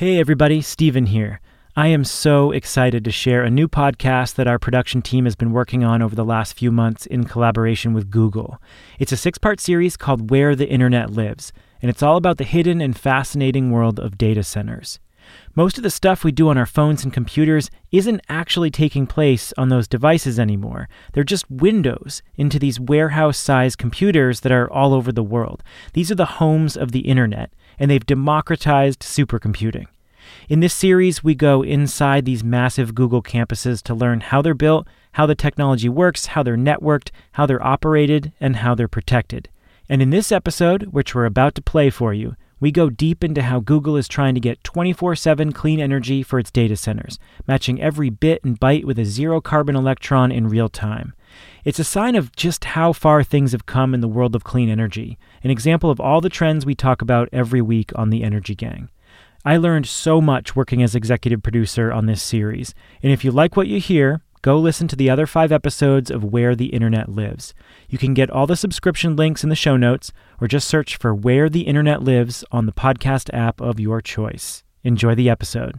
Hey everybody, Steven here. I am so excited to share a new podcast that our production team has been working on over the last few months in collaboration with Google. It's a 6-part series called Where the Internet Lives, and it's all about the hidden and fascinating world of data centers. Most of the stuff we do on our phones and computers isn't actually taking place on those devices anymore. They're just windows into these warehouse-sized computers that are all over the world. These are the homes of the internet, and they've democratized supercomputing. In this series, we go inside these massive Google campuses to learn how they're built, how the technology works, how they're networked, how they're operated, and how they're protected. And in this episode, which we're about to play for you, we go deep into how Google is trying to get 24/7 clean energy for its data centers, matching every bit and byte with a zero-carbon electron in real time. It's a sign of just how far things have come in the world of clean energy, an example of all the trends we talk about every week on The Energy Gang. I learned so much working as executive producer on this series, and if you like what you hear, go listen to the other 5 episodes of Where the Internet Lives. You can get all the subscription links in the show notes, or just search for Where the Internet Lives on the podcast app of your choice. Enjoy the episode.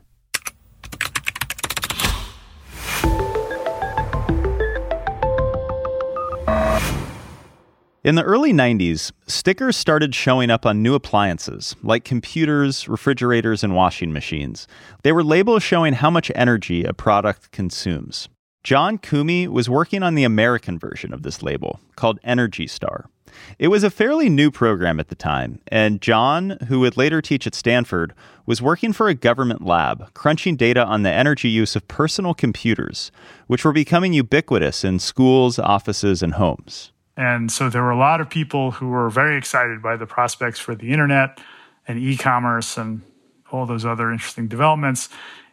In the early 90s, stickers started showing up on new appliances, like computers, refrigerators, and washing machines. They were labels showing how much energy a product consumes. John Koomey was working on the American version of this label, called Energy Star. It was a fairly new program at the time, and John, who would later teach at Stanford, was working for a government lab, crunching data on the energy use of personal computers, which were becoming ubiquitous in schools, offices, and homes. And so there were a lot of people who were very excited by the prospects for the internet and e-commerce and all those other interesting developments.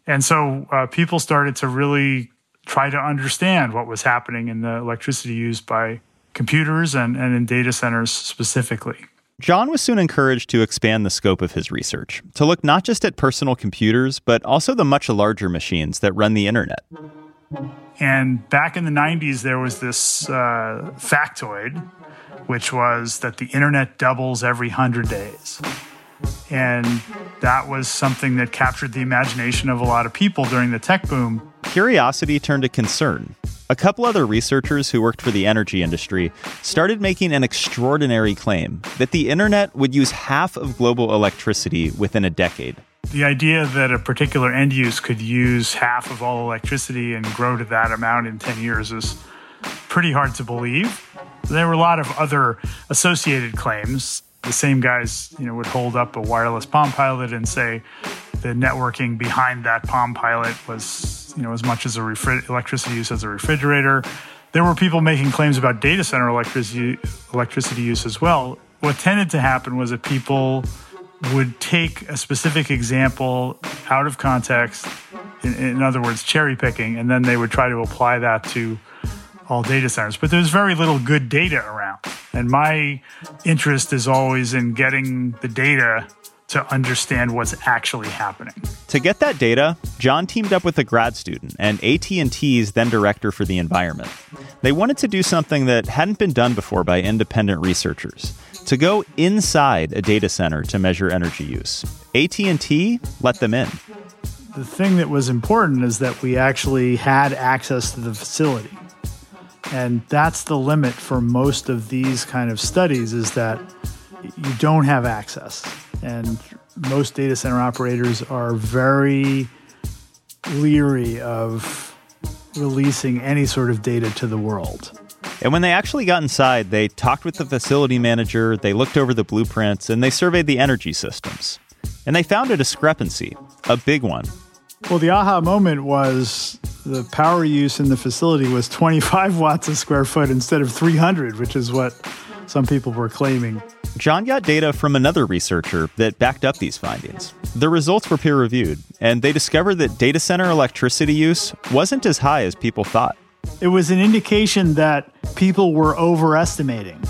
And so people started to really try to understand what was happening in the electricity used by computers and in data centers specifically. John was soon encouraged to expand the scope of his research, to look not just at personal computers, but also the much larger machines that run the internet. And back in the 90s, there was this factoid, which was that the internet doubles every 100 days. And that was something that captured the imagination of a lot of people during the tech boom. Curiosity turned to concern. A couple other researchers who worked for the energy industry started making an extraordinary claim that the internet would use half of global electricity within a decade. The idea that a particular end use could use half of all electricity and grow to that amount in 10 years is pretty hard to believe. There were a lot of other associated claims. The same guys, would hold up a wireless Palm Pilot and say the networking behind that Palm Pilot was, as much as electricity use as a refrigerator. There were people making claims about data center electricity use as well. What tended to happen was that people would take a specific example out of context, in other words, cherry picking, and then they would try to apply that to all data centers. But there's very little good data around. And my interest is always in getting the data to understand what's actually happening. To get that data, John teamed up with a grad student and AT&T's then director for the environment. They wanted to do something that hadn't been done before by independent researchers, to go inside a data center to measure energy use. AT&T let them in. The thing that was important is that we actually had access to the facility. And that's the limit for most of these kind of studies, is that you don't have access. And most data center operators are very leery of releasing any sort of data to the world. And when they actually got inside, they talked with the facility manager, they looked over the blueprints, and they surveyed the energy systems. And they found a discrepancy, a big one. Well, the aha moment was the power use in the facility was 25 watts a square foot instead of 300, which is what some people were claiming. John got data from another researcher that backed up these findings. The results were peer-reviewed, and they discovered that data center electricity use wasn't as high as people thought. It was an indication that people were overestimating.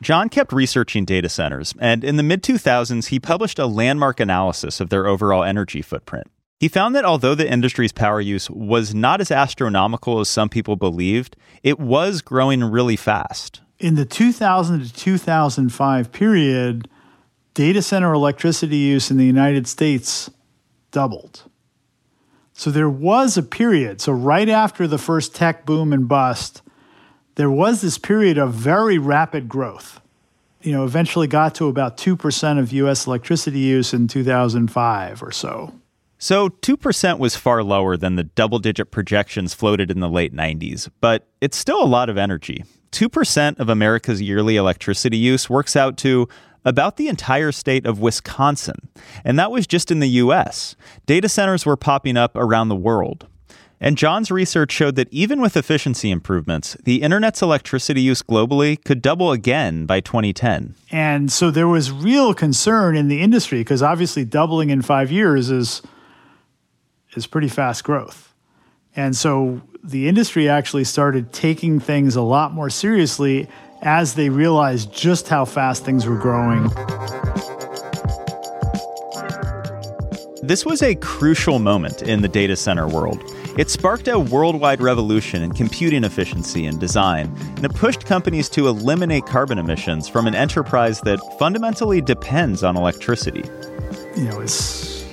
John kept researching data centers, and in the mid-2000s, he published a landmark analysis of their overall energy footprint. He found that although the industry's power use was not as astronomical as some people believed, it was growing really fast. In the 2000 to 2005 period, data center electricity use in the United States doubled. So there was a period. So right after the first tech boom and bust, there was this period of very rapid growth. You know, eventually got to about 2% of U.S. electricity use in 2005 or so. So 2% was far lower than the double-digit projections floated in the late 90s, but it's still a lot of energy. 2% of America's yearly electricity use works out to about the entire state of Wisconsin. And that was just in the U.S. Data centers were popping up around the world. And John's research showed that even with efficiency improvements, the internet's electricity use globally could double again by 2010. And so there was real concern in the industry because obviously doubling in 5 years is pretty fast growth. And so the industry actually started taking things a lot more seriously as they realized just how fast things were growing. This was a crucial moment in the data center world. It sparked a worldwide revolution in computing efficiency and design, and it pushed companies to eliminate carbon emissions from an enterprise that fundamentally depends on electricity. You know, it's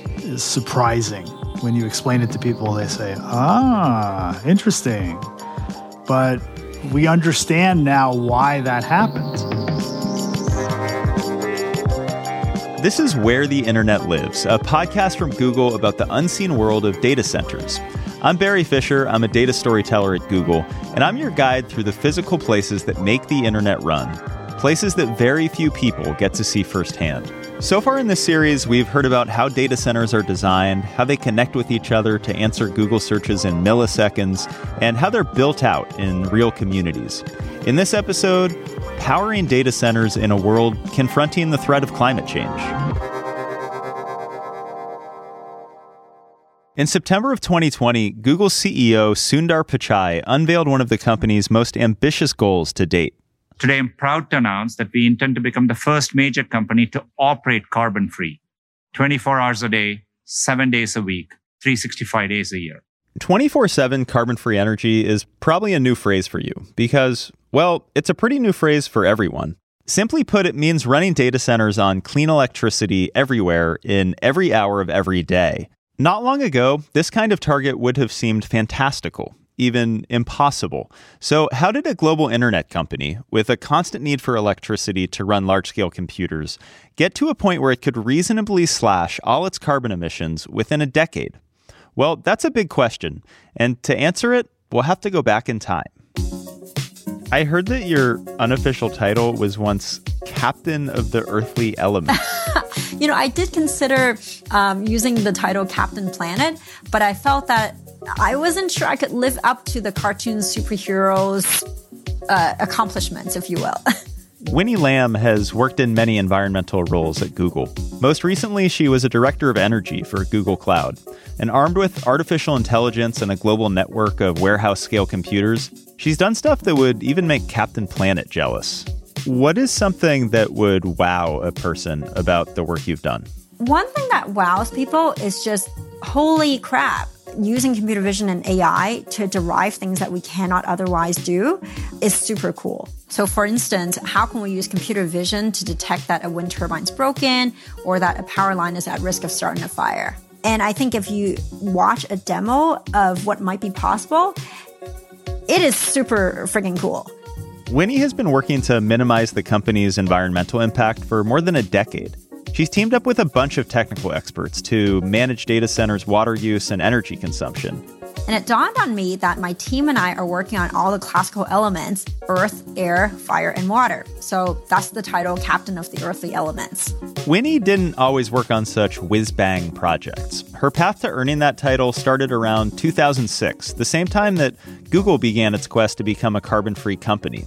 surprising. When you explain it to people, they say, ah, interesting. But we understand now why that happened. This is Where the Internet Lives, a podcast from Google about the unseen world of data centers. I'm Barry Fisher. I'm a data storyteller at Google, and I'm your guide through the physical places that make the internet run, places that very few people get to see firsthand. So far in this series, we've heard about how data centers are designed, how they connect with each other to answer Google searches in milliseconds, and how they're built out in real communities. In this episode, powering data centers in a world confronting the threat of climate change. In September of 2020, Google's CEO Sundar Pichai unveiled one of the company's most ambitious goals to date. Today, I'm proud to announce that we intend to become the first major company to operate carbon-free, 24 hours a day, 7 days a week, 365 days a year. 24/7 carbon-free energy is probably a new phrase for you because, well, it's a pretty new phrase for everyone. Simply put, it means running data centers on clean electricity everywhere in every hour of every day. Not long ago, this kind of target would have seemed fantastical, even impossible. So how did a global internet company with a constant need for electricity to run large-scale computers get to a point where it could reasonably slash all its carbon emissions within a decade? Well, that's a big question. And to answer it, we'll have to go back in time. I heard that your unofficial title was once Captain of the Earthly Elements. You know, I did consider using the title Captain Planet, but I felt that I wasn't sure I could live up to the cartoon superheroes' accomplishments, if you will. Winnie Lamb has worked in many environmental roles at Google. Most recently, she was a director of energy for Google Cloud. And armed with artificial intelligence and a global network of warehouse-scale computers, she's done stuff that would even make Captain Planet jealous. What is something that would wow a person about the work you've done? One thing that wows people is just, holy crap, using computer vision and AI to derive things that we cannot otherwise do is super cool. So for instance, how can we use computer vision to detect that a wind turbine's broken or that a power line is at risk of starting a fire? And I think if you watch a demo of what might be possible, it is super freaking cool. Winnie has been working to minimize the company's environmental impact for more than a decade. She's teamed up with a bunch of technical experts to manage data centers' water use and energy consumption. And it dawned on me that my team and I are working on all the classical elements, earth, air, fire, and water. So that's the title, Captain of the Earthly Elements. Winnie didn't always work on such whiz-bang projects. Her path to earning that title started around 2006, the same time that Google began its quest to become a carbon-free company.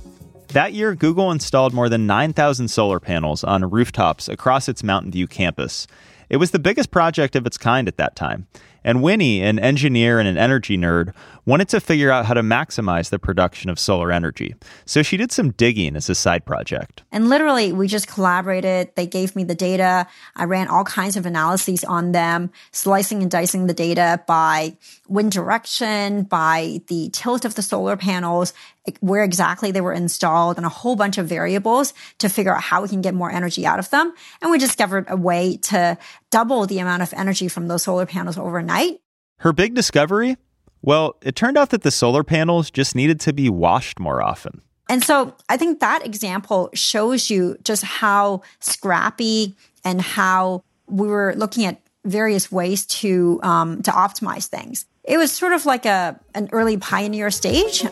That year, Google installed more than 9,000 solar panels on rooftops across its Mountain View campus. It was the biggest project of its kind at that time. And Winnie, an engineer and an energy nerd, wanted to figure out how to maximize the production of solar energy. So she did some digging as a side project. And literally, we just collaborated. They gave me the data. I ran all kinds of analyses on them, slicing and dicing the data by wind direction, by the tilt of the solar panels, where exactly they were installed and a whole bunch of variables to figure out how we can get more energy out of them. And we discovered a way to double the amount of energy from those solar panels overnight. Her big discovery? Well, it turned out that the solar panels just needed to be washed more often. And so I think that example shows you just how scrappy and how we were looking at various ways to optimize things. It was sort of like an early pioneer stage.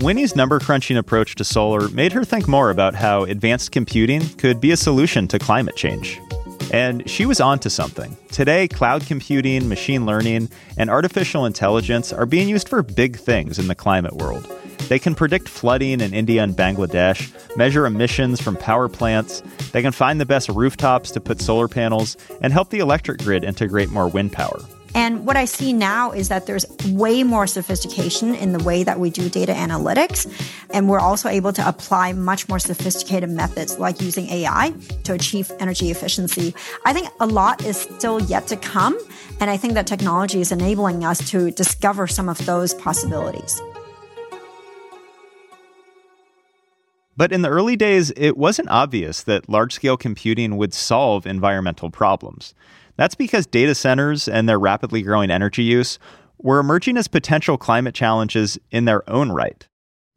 Winnie's number crunching approach to solar made her think more about how advanced computing could be a solution to climate change. And she was onto something. Today, cloud computing, machine learning, and artificial intelligence are being used for big things in the climate world. They can predict flooding in India and Bangladesh, measure emissions from power plants. They can find the best rooftops to put solar panels and help the electric grid integrate more wind power. And what I see now is that there's way more sophistication in the way that we do data analytics. And we're also able to apply much more sophisticated methods like using AI to achieve energy efficiency. I think a lot is still yet to come. And I think that technology is enabling us to discover some of those possibilities. But in the early days, it wasn't obvious that large-scale computing would solve environmental problems. That's because data centers and their rapidly growing energy use were emerging as potential climate challenges in their own right.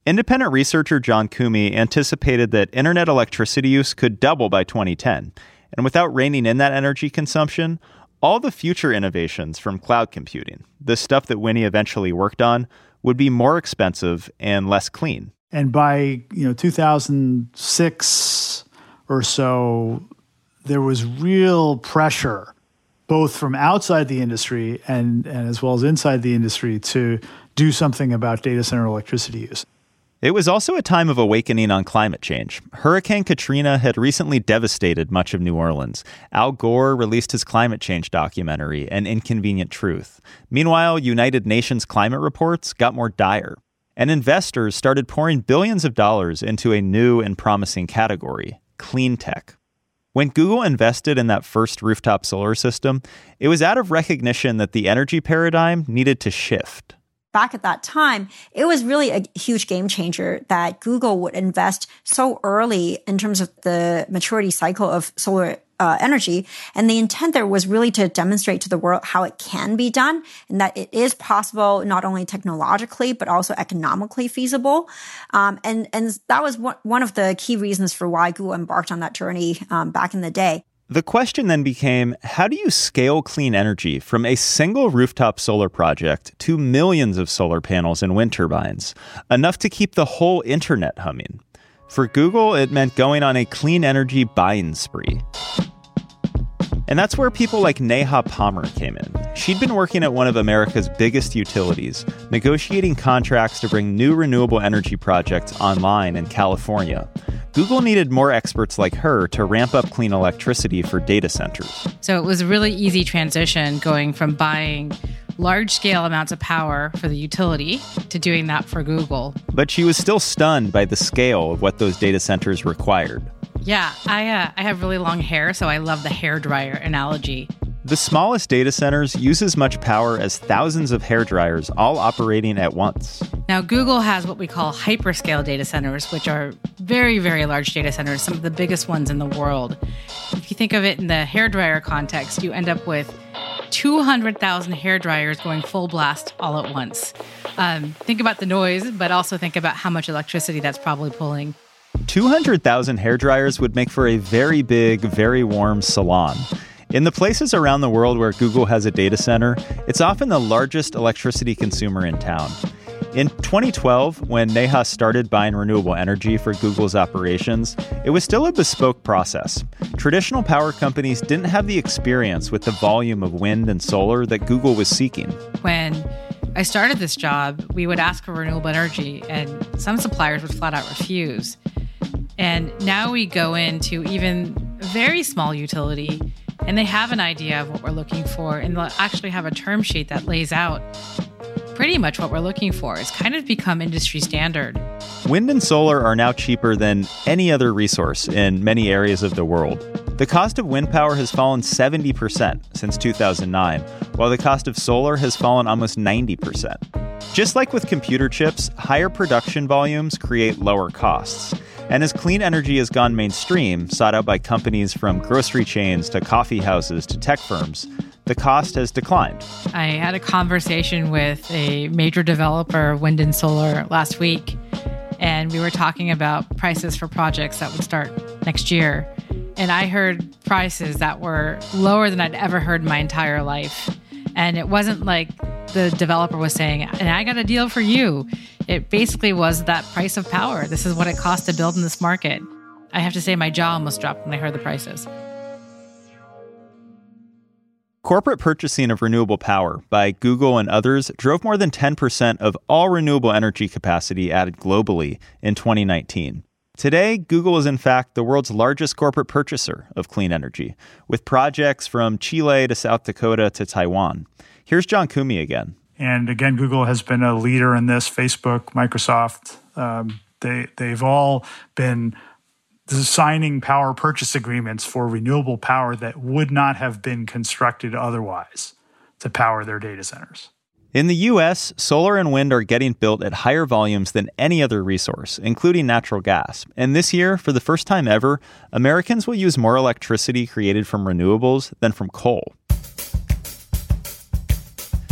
Independent researcher John Koomey anticipated that internet electricity use could double by 2010. And without reining in that energy consumption, all the future innovations from cloud computing, the stuff that Winnie eventually worked on, would be more expensive and less clean. And by 2006 or so, there was real pressure, both from outside the industry and as well as inside the industry, to do something about data center electricity use. It was also a time of awakening on climate change. Hurricane Katrina had recently devastated much of New Orleans. Al Gore released his climate change documentary, An Inconvenient Truth. Meanwhile, United Nations climate reports got more dire. And investors started pouring billions of dollars into a new and promising category, clean tech. When Google invested in that first rooftop solar system, it was out of recognition that the energy paradigm needed to shift. Back at that time, it was really a huge game changer that Google would invest so early in terms of the maturity cycle of solar energy. And the intent there was really to demonstrate to the world how it can be done and that it is possible, not only technologically, but also economically feasible. And that was one of the key reasons for why Google embarked on that journey back in the day. The question then became, how do you scale clean energy from a single rooftop solar project to millions of solar panels and wind turbines, enough to keep the whole internet humming? For Google, it meant going on a clean energy buying spree. And that's where people like Neha Palmer came in. She'd been working at one of America's biggest utilities, negotiating contracts to bring new renewable energy projects online in California. Google needed more experts like her to ramp up clean electricity for data centers. So it was a really easy transition going from buying large-scale amounts of power for the utility to doing that for Google. But she was still stunned by the scale of what those data centers required. Yeah, I have really long hair, so I love the hairdryer analogy. The smallest data centers use as much power as thousands of hairdryers all operating at once. Now, Google has what we call hyperscale data centers, which are very, very large data centers, some of the biggest ones in the world. If you think of it in the hairdryer context, you end up with 200,000 hairdryers going full blast all at once. Think about the noise, but also think about how much electricity that's probably pulling. 200,000 hairdryers would make for a very big, very warm salon. In the places around the world where Google has a data center, it's often the largest electricity consumer in town. In 2012, when Neha started buying renewable energy for Google's operations, it was still a bespoke process. Traditional power companies didn't have the experience with the volume of wind and solar that Google was seeking. When I started this job, we would ask for renewable energy, and some suppliers would flat out refuse. And now we go into even very small utility, and they have an idea of what we're looking for, and they'll actually have a term sheet that lays out pretty much what we're looking for. It's kind of become industry standard. Wind and solar are now cheaper than any other resource in many areas of the world. The cost of wind power has fallen 70% since 2009, while the cost of solar has fallen almost 90%. Just like with computer chips, higher production volumes create lower costs. And as clean energy has gone mainstream, sought out by companies from grocery chains to coffee houses to tech firms, the cost has declined. I had a conversation with a major developer of wind and solar last week, and we were talking about prices for projects that would start next year. And I heard prices that were lower than I'd ever heard in my entire life. And it wasn't like the developer was saying, and I got a deal for you. It basically was that price of power. This is what it costs to build in this market. I have to say my jaw almost dropped when I heard the prices. Corporate purchasing of renewable power by Google and others drove more than 10% of all renewable energy capacity added globally in 2019. Today, Google is in fact the world's largest corporate purchaser of clean energy, with projects from Chile to South Dakota to Taiwan. Here's John Koomey again. And again, Google has been a leader in this. Facebook, Microsoft, they've all been signing power purchase agreements for renewable power that would not have been constructed otherwise to power their data centers. In the U.S., solar and wind are getting built at higher volumes than any other resource, including natural gas. And this year, for the first time ever, Americans will use more electricity created from renewables than from coal.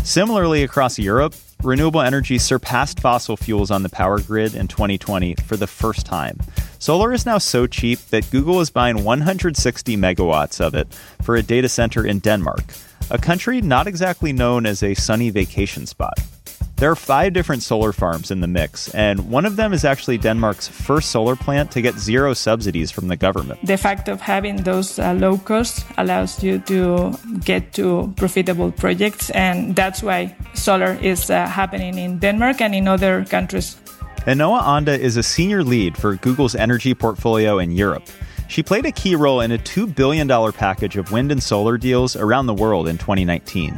Similarly, across Europe, renewable energy surpassed fossil fuels on the power grid in 2020 for the first time. Solar is now so cheap that Google is buying 160 megawatts of it for a data center in Denmark, a country not exactly known as a sunny vacation spot. There are 5 different solar farms in the mix, and one of them is actually Denmark's first solar plant to get zero subsidies from the government. The fact of having those low costs allows you to get to profitable projects, and that's why solar is happening in Denmark and in other countries. Enoa Onda is a senior lead for Google's energy portfolio in Europe. She played a key role in a $2 billion package of wind and solar deals around the world in 2019.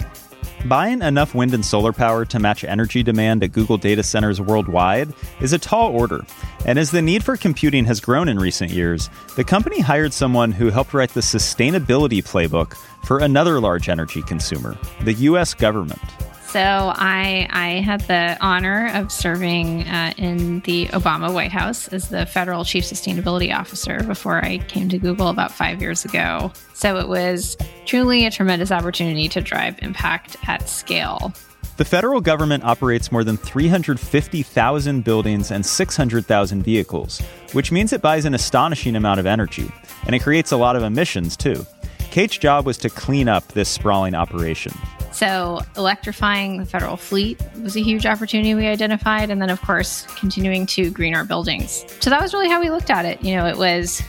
Buying enough wind and solar power to match energy demand at Google data centers worldwide is a tall order. And as the need for computing has grown in recent years, the company hired someone who helped write the sustainability playbook for another large energy consumer, the U.S. government. So I had the honor of serving in the Obama White House as the federal chief sustainability officer before I came to Google about 5 years ago. So it was truly a tremendous opportunity to drive impact at scale. The federal government operates more than 350,000 buildings and 600,000 vehicles, which means it buys an astonishing amount of energy, and it creates a lot of emissions too. Kate's job was to clean up this sprawling operation. So electrifying the federal fleet was a huge opportunity we identified. And then, of course, continuing to green our buildings. So that was really how we looked at it. You know, it was,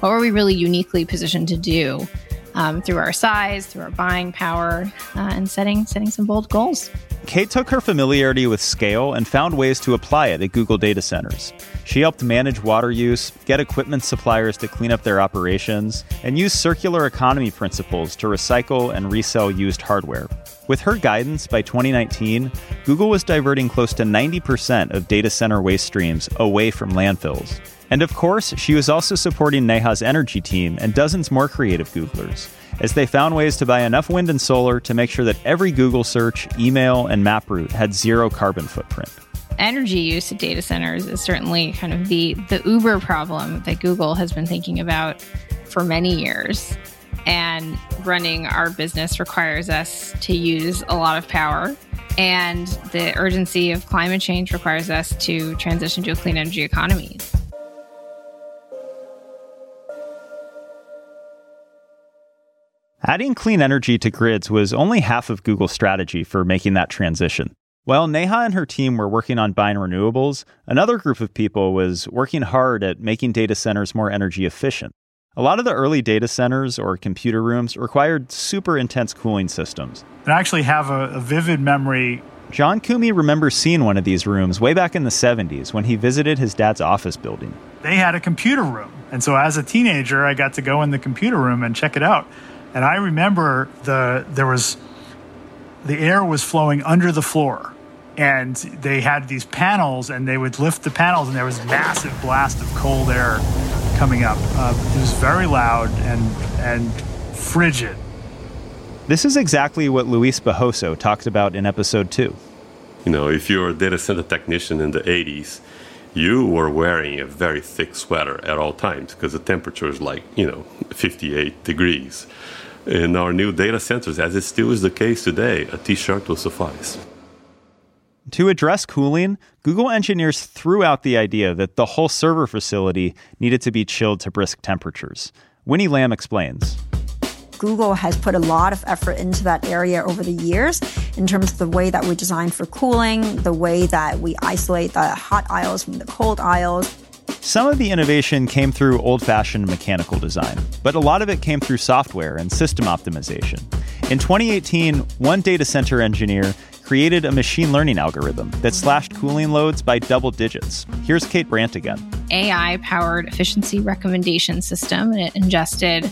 what were we really uniquely positioned to do through our size, through our buying power, and setting some bold goals. Kate took her familiarity with scale and found ways to apply it at Google data centers. She helped manage water use, get equipment suppliers to clean up their operations, and use circular economy principles to recycle and resell used hardware. With her guidance, by 2019, Google was diverting close to 90% of data center waste streams away from landfills. And of course, she was also supporting Neha's energy team and dozens more creative Googlers, as they found ways to buy enough wind and solar to make sure that every Google search, email, and map route had zero carbon footprint. Energy use at data centers is certainly kind of the Uber problem that Google has been thinking about for many years. And running our business requires us to use a lot of power. And the urgency of climate change requires us to transition to a clean energy economy. Adding clean energy to grids was only half of Google's strategy for making that transition. While Neha and her team were working on buying renewables, another group of people was working hard at making data centers more energy efficient. A lot of the early data centers or computer rooms required super intense cooling systems. I actually have a vivid memory. John Koomey remembers seeing one of these rooms way back in the 70s when he visited his dad's office building. They had a computer room. And so as a teenager, I got to go in the computer room and check it out. And I remember the air was flowing under the floor, and they had these panels, and they would lift the panels, and there was a massive blast of cold air coming up. It was very loud and frigid. This is exactly what Luis Bejoso talked about in episode 2. You know, if you're a data center technician in the 80s, you were wearing a very thick sweater at all times because the temperature is like, 58 degrees. In our new data centers, as it still is the case today, a T-shirt will suffice. To address cooling, Google engineers threw out the idea that the whole server facility needed to be chilled to brisk temperatures. Winnie Lamb explains. Google has put a lot of effort into that area over the years in terms of the way that we design for cooling, the way that we isolate the hot aisles from the cold aisles. Some of the innovation came through old-fashioned mechanical design, but a lot of it came through software and system optimization. In 2018, one data center engineer created a machine learning algorithm that slashed cooling loads by double digits. Here's Kate Brandt again. AI-powered efficiency recommendation system, and it ingested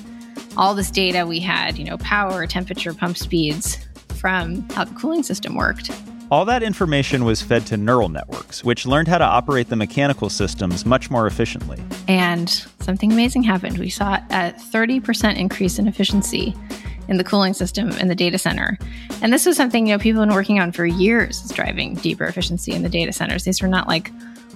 all this data we had, power, temperature, pump speeds, from how the cooling system worked. All that information was fed to neural networks, which learned how to operate the mechanical systems much more efficiently. And something amazing happened. We saw a 30% increase in efficiency in the cooling system in the data center. And this was something, people have been working on for years, is driving deeper efficiency in the data centers. These were not like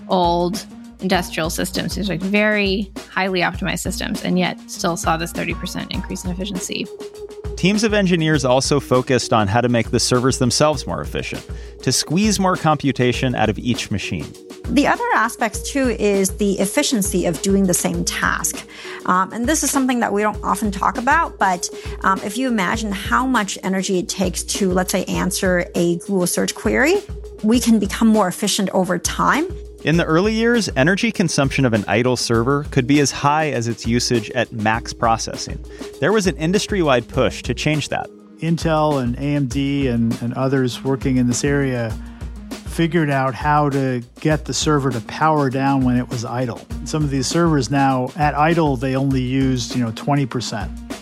old industrial systems. These were very highly optimized systems, and yet still saw this 30% increase in efficiency. Teams of engineers also focused on how to make the servers themselves more efficient, to squeeze more computation out of each machine. The other aspects, too, is the efficiency of doing the same task. And this is something that we don't often talk about, but if you imagine how much energy it takes to, let's say, answer a Google search query, we can become more efficient over time. In the early years, energy consumption of an idle server could be as high as its usage at max processing. There was an industry-wide push to change that. Intel and AMD and others working in this area figured out how to get the server to power down when it was idle. Some of these servers now, at idle, they only used 20%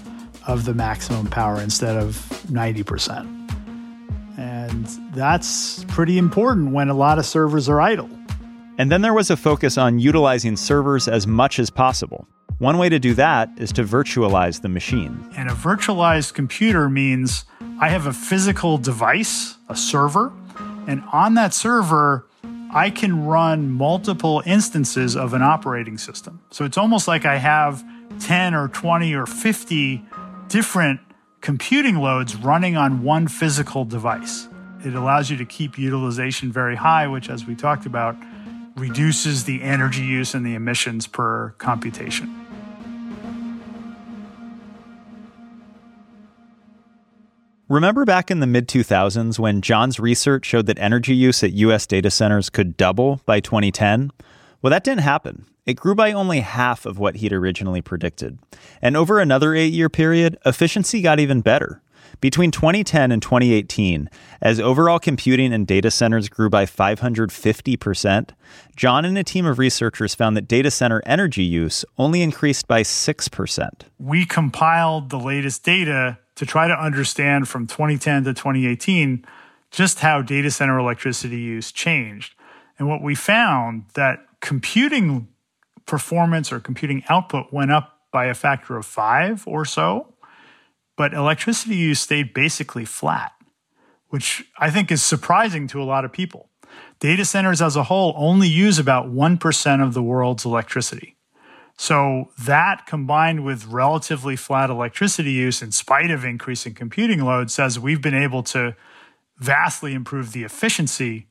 of the maximum power instead of 90%. And that's pretty important when a lot of servers are idle. And then there was a focus on utilizing servers as much as possible. One way to do that is to virtualize the machine. And a virtualized computer means I have a physical device, a server, and on that server, I can run multiple instances of an operating system. So it's almost like I have 10 or 20 or 50 different computing loads running on one physical device. It allows you to keep utilization very high, which, as we talked about, reduces the energy use and the emissions per computation. Remember back in the mid-2000s when John's research showed that energy use at U.S. data centers could double by 2010? Well, that didn't happen. It grew by only half of what he'd originally predicted. And over another 8-year period, efficiency got even better. Between 2010 and 2018, as overall computing and data centers grew by 550%, John and a team of researchers found that data center energy use only increased by 6%. We compiled the latest data to try to understand from 2010 to 2018 just how data center electricity use changed. And what we found that computing performance or computing output went up by a factor of 5 or so. But electricity use stayed basically flat, which I think is surprising to a lot of people. Data centers as a whole only use about 1% of the world's electricity. So that, combined with relatively flat electricity use in spite of increasing computing load, says we've been able to vastly improve the efficiency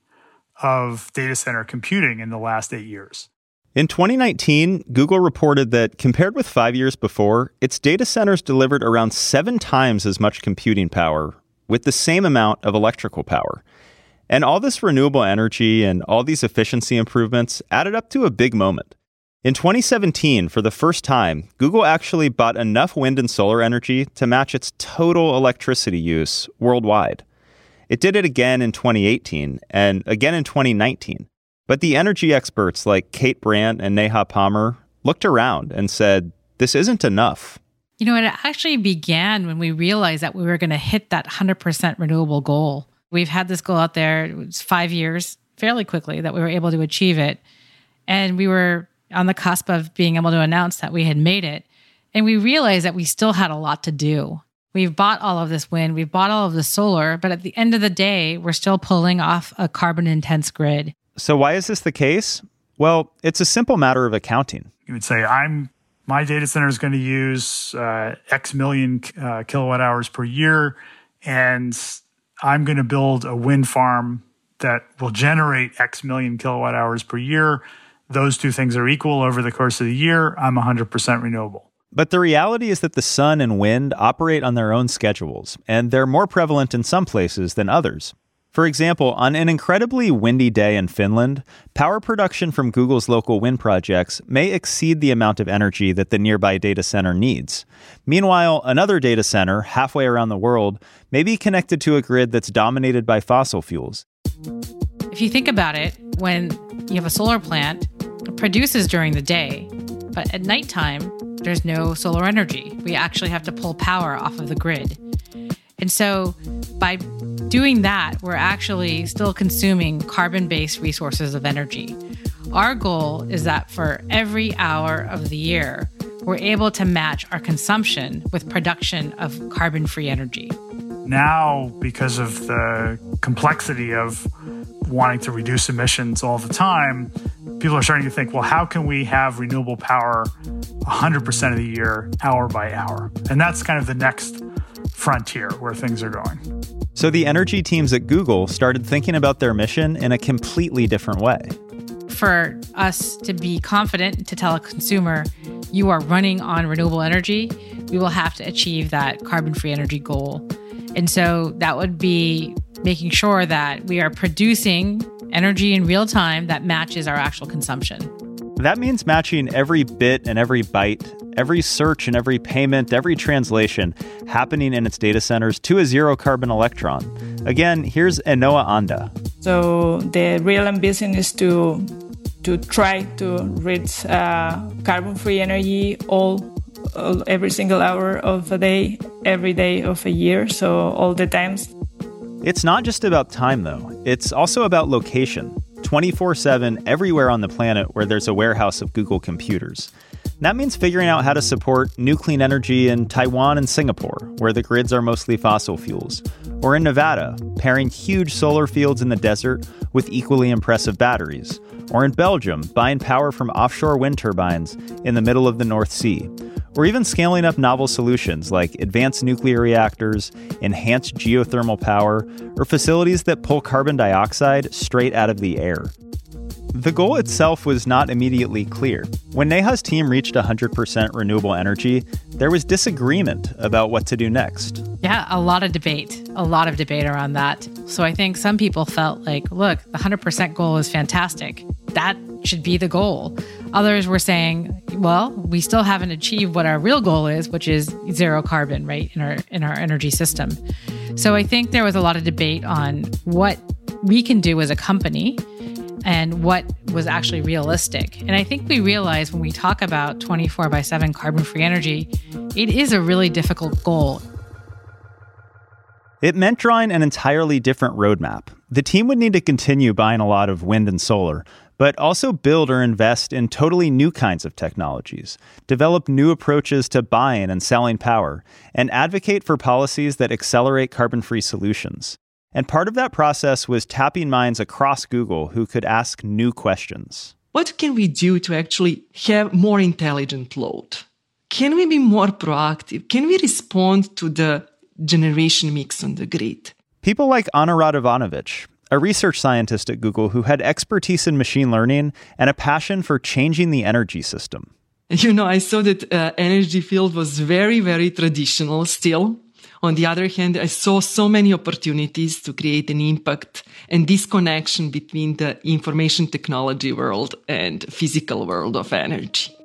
of data center computing in the last 8 years. In 2019, Google reported that, compared with 5 years before, its data centers delivered around 7 times as much computing power with the same amount of electrical power. And all this renewable energy and all these efficiency improvements added up to a big moment. In 2017, for the first time, Google actually bought enough wind and solar energy to match its total electricity use worldwide. It did it again in 2018 and again in 2019. But the energy experts like Kate Brandt and Neha Palmer looked around and said, this isn't enough. It actually began when we realized that we were going to hit that 100% renewable goal. We've had this goal out there, it was 5 years, fairly quickly, that we were able to achieve it. And we were on the cusp of being able to announce that we had made it. And we realized that we still had a lot to do. We've bought all of this wind, we've bought all of the solar, but at the end of the day, we're still pulling off a carbon-intense grid. So why is this the case? Well, it's a simple matter of accounting. You would say, my data center is going to use X million kilowatt hours per year, and I'm going to build a wind farm that will generate X million kilowatt hours per year. Those two things are equal over the course of the year. I'm 100% renewable. But the reality is that the sun and wind operate on their own schedules, and they're more prevalent in some places than others. For example, on an incredibly windy day in Finland, power production from Google's local wind projects may exceed the amount of energy that the nearby data center needs. Meanwhile, another data center halfway around the world may be connected to a grid that's dominated by fossil fuels. If you think about it, when you have a solar plant, it produces during the day, but at nighttime, there's no solar energy. We actually have to pull power off of the grid. And so by doing that, we're actually still consuming carbon-based resources of energy. Our goal is that for every hour of the year, we're able to match our consumption with production of carbon-free energy. Now, because of the complexity of wanting to reduce emissions all the time, people are starting to think, well, how can we have renewable power 100% of the year, hour by hour? And that's kind of the next frontier where things are going. So the energy teams at Google started thinking about their mission in a completely different way. For us to be confident to tell a consumer, you are running on renewable energy, we will have to achieve that carbon-free energy goal. And so that would be making sure that we are producing energy in real time that matches our actual consumption. That means matching every bit and every byte, every search and every payment, every translation happening in its data centers to a zero carbon electron. Again, here's Enoa Onda. So the real ambition is to try to reach carbon-free energy all every single hour of the day, every day of a year, so all the times. It's not just about time, though. It's also about location, 24/7 everywhere on the planet where there's a warehouse of Google computers. That means figuring out how to support new clean energy in Taiwan and Singapore, where the grids are mostly fossil fuels, or in Nevada, pairing huge solar fields in the desert with equally impressive batteries, or in Belgium, buying power from offshore wind turbines in the middle of the North Sea, or even scaling up novel solutions like advanced nuclear reactors, enhanced geothermal power, or facilities that pull carbon dioxide straight out of the air. The goal itself was not immediately clear. When Neha's team reached 100% renewable energy, there was disagreement about what to do next. Yeah, a lot of debate around that. So I think some people felt like, look, the 100% goal is fantastic. That should be the goal. Others were saying, well, we still haven't achieved what our real goal is, which is zero carbon, right, in our energy system. So I think there was a lot of debate on what we can do as a company and what was actually realistic. And I think we realize when we talk about 24/7 carbon-free energy, it is a really difficult goal. It meant drawing an entirely different roadmap. The team would need to continue buying a lot of wind and solar, but also build or invest in totally new kinds of technologies, develop new approaches to buying and selling power, and advocate for policies that accelerate carbon-free solutions. And part of that process was tapping minds across Google who could ask new questions. What can we do to actually have more intelligent load? Can we be more proactive? Can we respond to the generation mix on the grid? People like Ana Radovanovic, a research scientist at Google who had expertise in machine learning and a passion for changing the energy system. You know, I saw that energy field was very, very traditional still. On the other hand, I saw so many opportunities to create an impact and this connection between the information technology world and physical world of energy.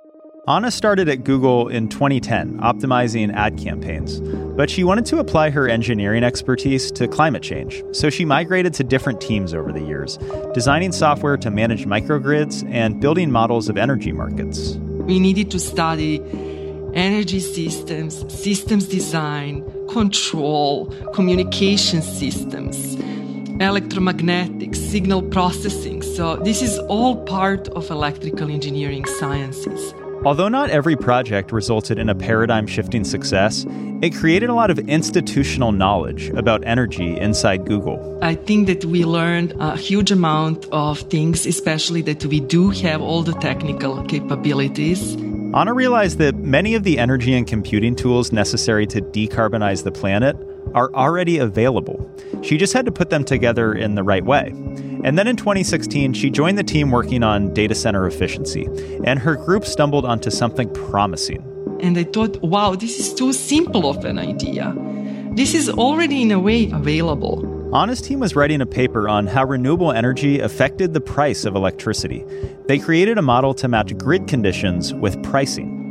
Ana started at Google in 2010, optimizing ad campaigns, but she wanted to apply her engineering expertise to climate change, so she migrated to different teams over the years, designing software to manage microgrids and building models of energy markets. We needed to study energy systems, systems design, control, communication systems, electromagnetic signal processing. So this is all part of electrical engineering sciences. Although not every project resulted in a paradigm-shifting success, it created a lot of institutional knowledge about energy inside Google. I think that we learned a huge amount of things, especially that we do have all the technical capabilities. Ana realized that many of the energy and computing tools necessary to decarbonize the planet are already available. She just had to put them together in the right way. And then in 2016, she joined the team working on data center efficiency, and her group stumbled onto something promising. And I thought, wow, this is too simple of an idea. This is already in a way available. Ana's team was writing a paper on how renewable energy affected the price of electricity. They created a model to match grid conditions with pricing.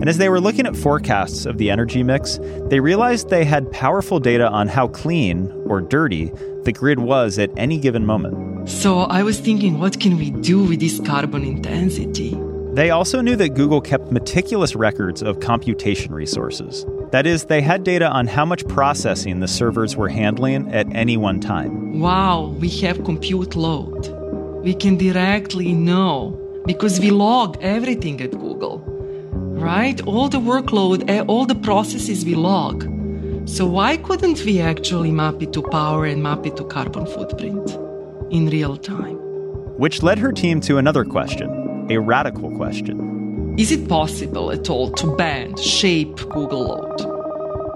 And as they were looking at forecasts of the energy mix, they realized they had powerful data on how clean or dirty the grid was at any given moment. So I was thinking, what can we do with this carbon intensity? They also knew that Google kept meticulous records of computation resources. That is, they had data on how much processing the servers were handling at any one time. Wow, we have compute load. We can directly know because we log everything at Google. Right? All the workload, all the processes we log. So why couldn't we actually map it to power and map it to carbon footprint in real time? Which led her team to another question, a radical question. Is it possible at all to ban, shape Google load?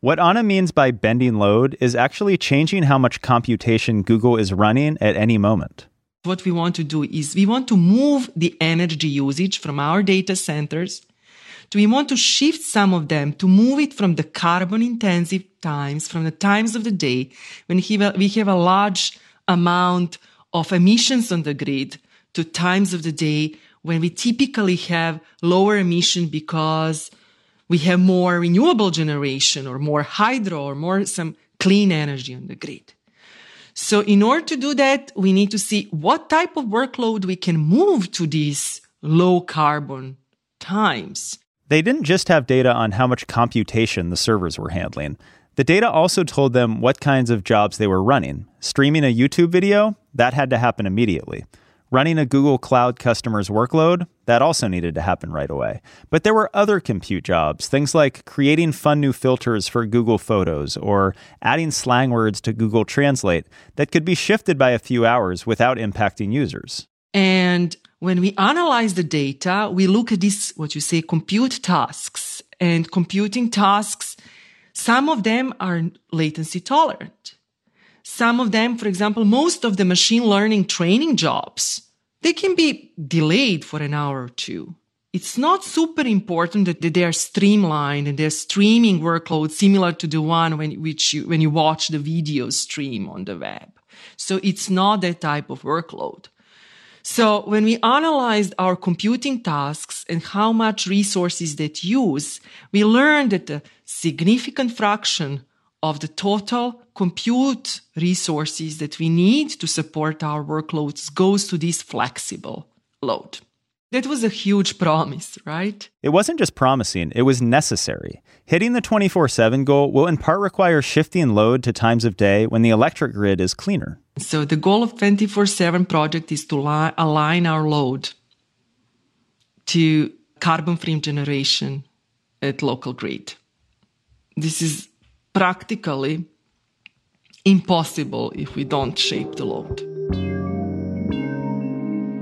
What Ana means by bending load is actually changing how much computation Google is running at any moment. What we want to do is we want to move the energy usage from our data centers to we want to shift some of them to move it from the carbon intensive times, from the times of the day when we have a large amount of emissions on the grid to times of the day when we typically have lower emission because we have more renewable generation or more hydro or more some clean energy on the grid. So in order to do that, we need to see what type of workload we can move to these low carbon times. They didn't just have data on how much computation the servers were handling. The data also told them what kinds of jobs they were running. Streaming a YouTube video, that had to happen immediately. Running a Google Cloud customer's workload, that also needed to happen right away. But there were other compute jobs, things like creating fun new filters for Google Photos or adding slang words to Google Translate that could be shifted by a few hours without impacting users. And when we analyze the data, we look at these, what you say, compute tasks. And computing tasks, some of them are latency tolerant. Some of them, for example, most of the machine learning training jobs, they can be delayed for an hour or two. It's not super important that they are streamlined and they're streaming workloads similar to the one when you watch the video stream on the web. So it's not that type of workload. So when we analyzed our computing tasks and how much resources that use, we learned that a significant fraction of the total compute resources that we need to support our workloads goes to this flexible load. That was a huge promise, right? It wasn't just promising, it was necessary. Hitting the 24/7 goal will in part require shifting load to times of day when the electric grid is cleaner. So the goal of 24/7 project is to align our load to carbon-free generation at local grid. This is practically impossible if we don't shape the load.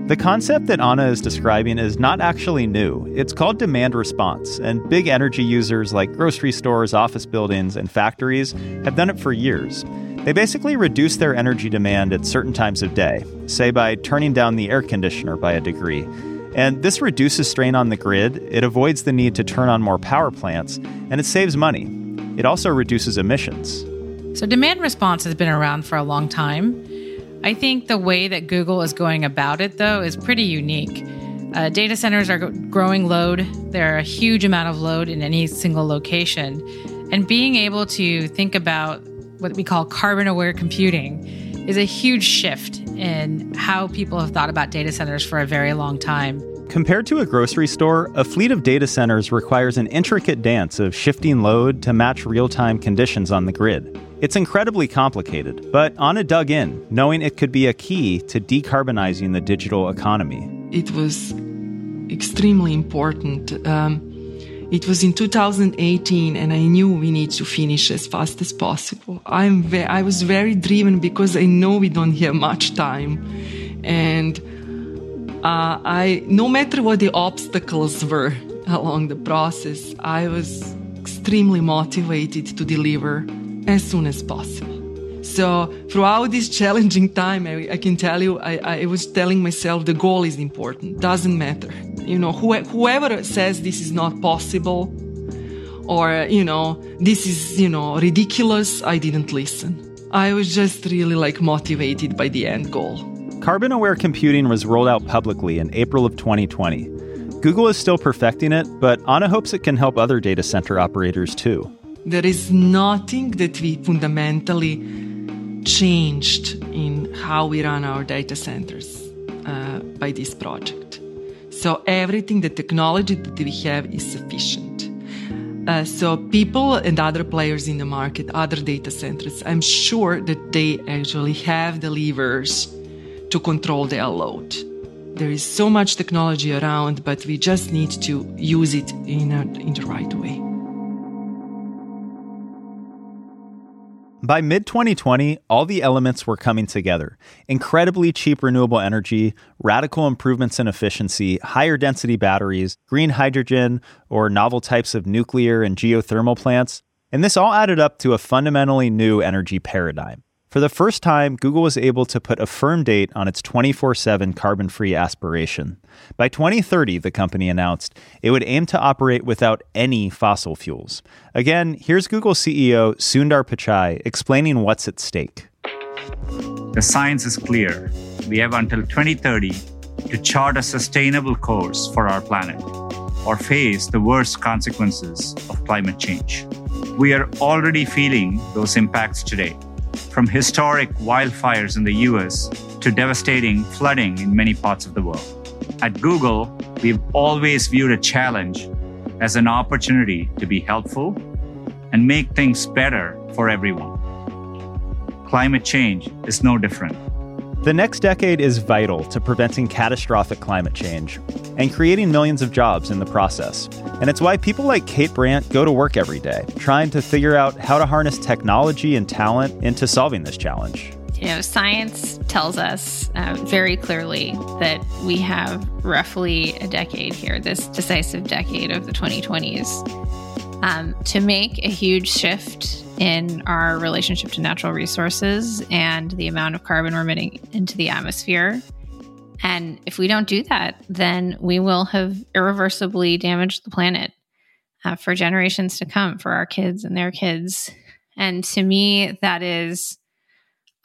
The concept that Ana is describing is not actually new. It's called demand response, and big energy users like grocery stores, office buildings, and factories have done it for years. They basically reduce their energy demand at certain times of day, say by turning down the air conditioner by a degree. And this reduces strain on the grid, it avoids the need to turn on more power plants, and it saves money. It also reduces emissions. So demand response has been around for a long time. I think the way that Google is going about it, though, is pretty unique. Data centers are growing load. There are a huge amount of load in any single location. And being able to think about what we call carbon-aware computing is a huge shift in how people have thought about data centers for a very long time. Compared to a grocery store, a fleet of data centers requires an intricate dance of shifting load to match real-time conditions on the grid. It's incredibly complicated, but Ana dug in, knowing it could be a key to decarbonizing the digital economy. it was extremely important. It was in 2018, and I knew we need to finish as fast as possible. I was very driven because I know we don't have much time, and no matter what the obstacles were along the process, I was extremely motivated to deliver as soon as possible. So throughout this challenging time, I can tell you, I was telling myself the goal is important, doesn't matter. You know, whoever says this is not possible or, you know, this is, you know, ridiculous, I didn't listen. I was just really like motivated by the end goal. Carbon-aware computing was rolled out publicly in April of 2020. Google is still perfecting it, but Ana hopes it can help other data center operators too. There is nothing that we fundamentally changed in how we run our data centers by this project. So everything, the technology that we have is sufficient. So people and other players in the market, other data centers, I'm sure that they actually have the levers to control their load. There is so much technology around, but we just need to use it in the right way. By mid-2020, all the elements were coming together. Incredibly cheap renewable energy, radical improvements in efficiency, higher density batteries, green hydrogen, or novel types of nuclear and geothermal plants. And this all added up to a fundamentally new energy paradigm. For the first time, Google was able to put a firm date on its 24/7 carbon-free aspiration. By 2030, the company announced, it would aim to operate without any fossil fuels. Again, here's Google CEO Sundar Pichai explaining what's at stake. The science is clear. We have until 2030 to chart a sustainable course for our planet or face the worst consequences of climate change. We are already feeling those impacts today. From historic wildfires in the US to devastating flooding in many parts of the world. At Google, we've always viewed a challenge as an opportunity to be helpful and make things better for everyone. Climate change is no different. The next decade is vital to preventing catastrophic climate change and creating millions of jobs in the process. And it's why people like Kate Brandt go to work every day, trying to figure out how to harness technology and talent into solving this challenge. You know, science tells us very clearly that we have roughly a decade here, this decisive decade of the 2020s, to make a huge shift in our relationship to natural resources and the amount of carbon we're emitting into the atmosphere. And if we don't do that, then we will have irreversibly damaged the planet for generations to come, for our kids and their kids. And to me, that is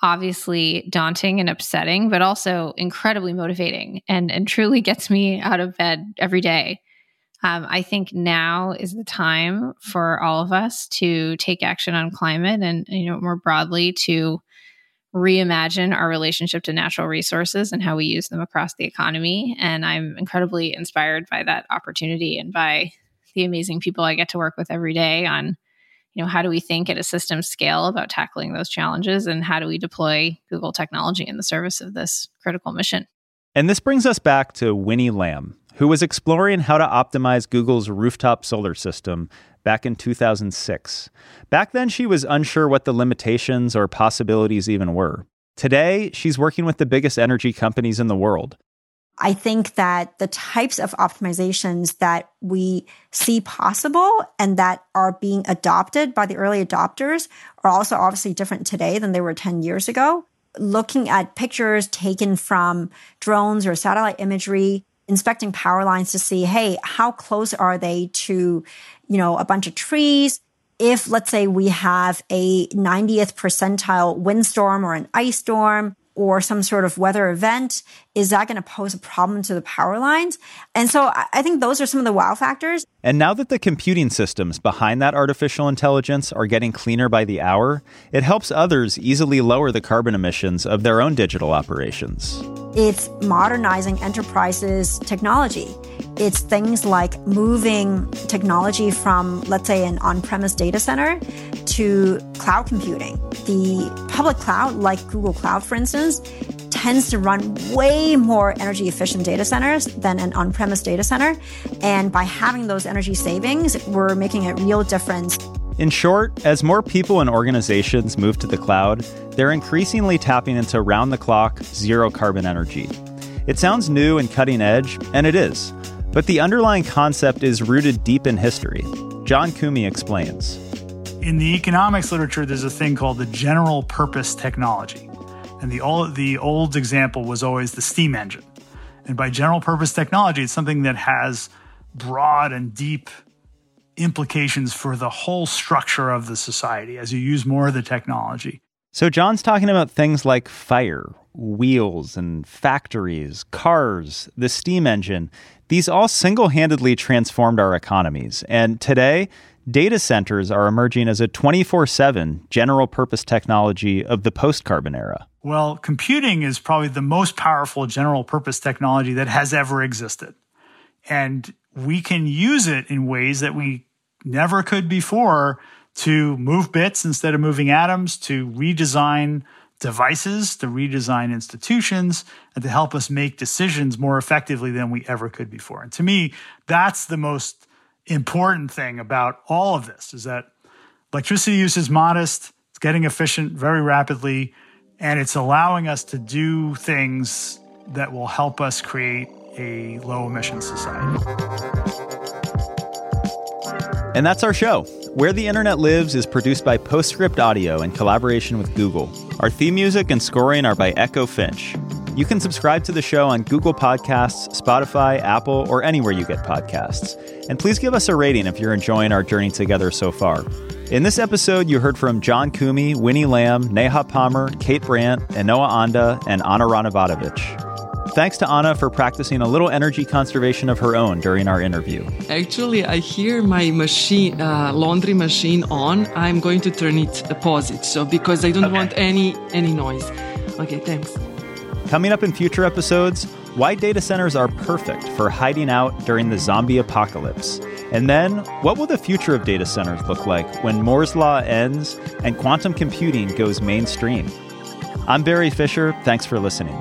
obviously daunting and upsetting, but also incredibly motivating and truly gets me out of bed every day. I think now is the time for all of us to take action on climate and, you know, more broadly to reimagine our relationship to natural resources and how we use them across the economy. And I'm incredibly inspired by that opportunity and by the amazing people I get to work with every day on, you know, how do we think at a system scale about tackling those challenges and how do we deploy Google technology in the service of this critical mission. And this brings us back to Winnie Lamb, who was exploring how to optimize Google's rooftop solar system back in 2006. Back then, she was unsure what the limitations or possibilities even were. Today, she's working with the biggest energy companies in the world. I think that the types of optimizations that we see possible and that are being adopted by the early adopters are also obviously different today than they were 10 years ago. Looking at pictures taken from drones or satellite imagery, inspecting power lines to see, hey, how close are they to, you know, a bunch of trees? If, let's say, we have a 90th percentile windstorm or an ice storm or some sort of weather event, is that going to pose a problem to the power lines? And so I think those are some of the wow factors. And now that the computing systems behind that artificial intelligence are getting cleaner by the hour, it helps others easily lower the carbon emissions of their own digital operations. It's modernizing enterprises' technology. It's things like moving technology from, let's say, an on-premise data center to cloud computing. The public cloud, like Google Cloud, for instance, tends to run way more energy efficient data centers than an on-premise data center. And by having those energy savings, we're making a real difference. In short, as more people and organizations move to the cloud, they're increasingly tapping into round-the-clock, zero-carbon energy. It sounds new and cutting-edge, and it is. But the underlying concept is rooted deep in history. John Koomey explains. In the economics literature, there's a thing called the general-purpose technology. And the old example was always the steam engine. And by general-purpose technology, it's something that has broad and deep implications for the whole structure of the society as you use more of the technology. So John's talking about things like fire, wheels and factories, cars, the steam engine. These all single-handedly transformed our economies. And today, data centers are emerging as a 24/7 general-purpose technology of the post-carbon era. Well, computing is probably the most powerful general-purpose technology that has ever existed. And we can use it in ways that we never could before to move bits instead of moving atoms, to redesign devices, to redesign institutions, and to help us make decisions more effectively than we ever could before. And to me, that's the most important thing about all of this, is that electricity use is modest, it's getting efficient very rapidly, and it's allowing us to do things that will help us create a low-emission society. And that's our show. Where the Internet Lives is produced by PostScript Audio in collaboration with Google. Our theme music and scoring are by Echo Finch. You can subscribe to the show on Google Podcasts, Spotify, Apple, or anywhere you get podcasts. And please give us a rating if you're enjoying our journey together so far. In this episode, you heard from John Koomey, Winnie Lamb, Neha Palmer, Kate Brandt, Enoa Onda, and Ana Radovanovic. Thanks to Ana for practicing a little energy conservation of her own during our interview. Actually, I hear my machine, laundry machine on. I'm going to turn it positive, so because I don't want any noise. Okay, thanks. Coming up in future episodes, why data centers are perfect for hiding out during the zombie apocalypse. And then, what will the future of data centers look like when Moore's law ends and quantum computing goes mainstream? I'm Barry Fisher. Thanks for listening.